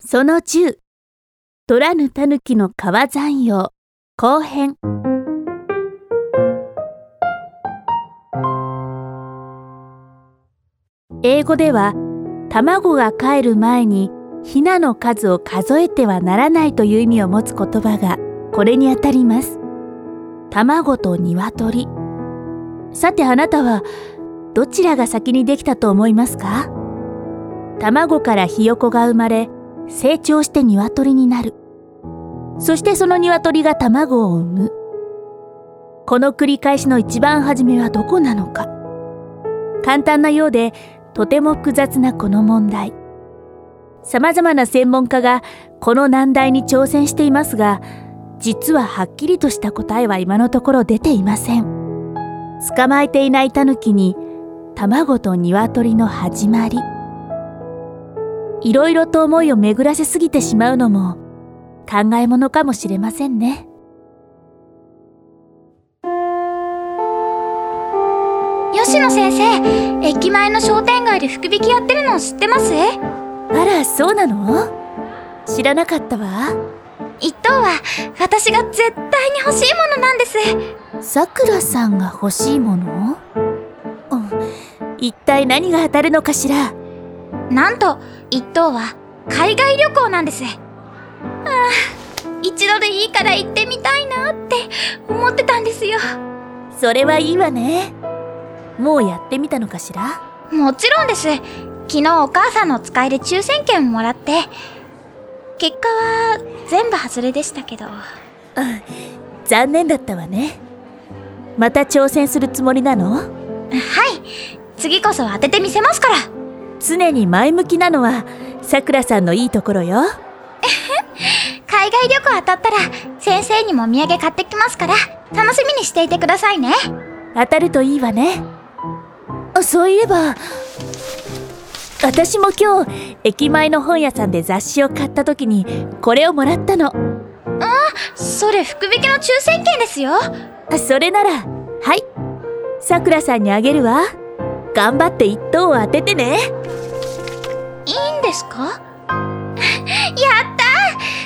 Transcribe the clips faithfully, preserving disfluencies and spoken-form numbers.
そのじゅう、取らぬ狸の川山陽後編。英語では、卵がかえる前にヒナの数を数えてはならないという意味を持つ言葉がこれにあたります。卵と鶏、さてあなたはどちらが先にできたと思いますか？卵からひよこが生まれ、成長して鶏になる。そしてその鶏が卵を産む。この繰り返しの一番初めはどこなのか。簡単なようでとても複雑なこの問題。さまざまな専門家がこの難題に挑戦していますが、実ははっきりとした答えは今のところ出ていません。捕まえていない狸に卵と鶏の始まり。いろいろと思いを巡らせすぎてしまうのも考えものかもしれませんね。吉野先生、駅前の商店街で福引きやってるの知ってます？あら、そうなの？知らなかったわ。一等は私が絶対に欲しいものなんです。さくらさんが欲しいもの？うん、一体何が当たるのかしら？なんと一等は海外旅行なんです。ああ、一度でいいから行ってみたいなって思ってたんですよ。それはいいわね。もうやってみたのかしら？もちろんです。昨日お母さんのお使いで抽選券をもらって、結果は全部外れでしたけど。あ、残念だったわね。また挑戦するつもりなの？はい、次こそ当ててみせますから。常に前向きなのはさくらさんのいいところよ。海外旅行当たったら先生にもお土産買ってきますから、楽しみにしていてくださいね。当たるといいわね。あ、そういえば私も今日駅前の本屋さんで雑誌を買った時にこれをもらったの。あ、それ福引きの抽選券ですよ。それなら、はい、さくらさんにあげるわ。頑張って一等を当ててね。いいんですか？やった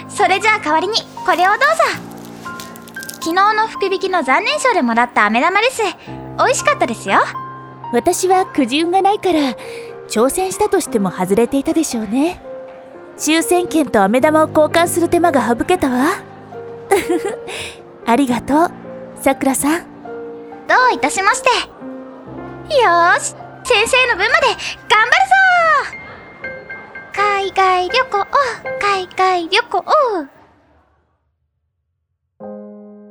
ー！それじゃあ代わりにこれをどうぞ。昨日の福引きの残念賞でもらった飴玉です。美味しかったですよ。私はくじ運がないから、挑戦したとしても外れていたでしょうね。抽選券と飴玉を交換する手間が省けたわ。ありがとう、さくらさん。どういたしまして。よーし、先生の分まで頑張るぞ。海外旅行、海外旅行。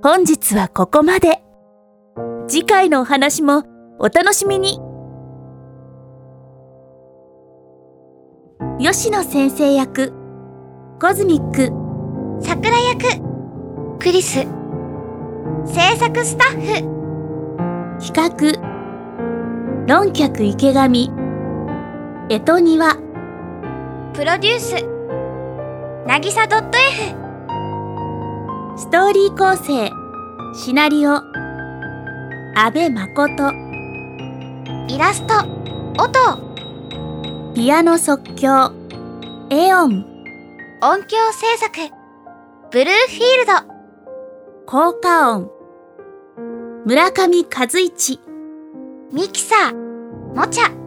本日はここまで。次回のお話もお楽しみに。吉野先生役、コズミック。桜役、クリス。制作スタッフ、企画、論客池上、えとにわ。プロデュース、なぎさ .f。 ストーリー構成、シナリオ、阿部誠。イラスト、音。ピアノ即興、エオン。音響制作、ブルーフィールド。効果音、村上和一。ミキサー、もちゃ。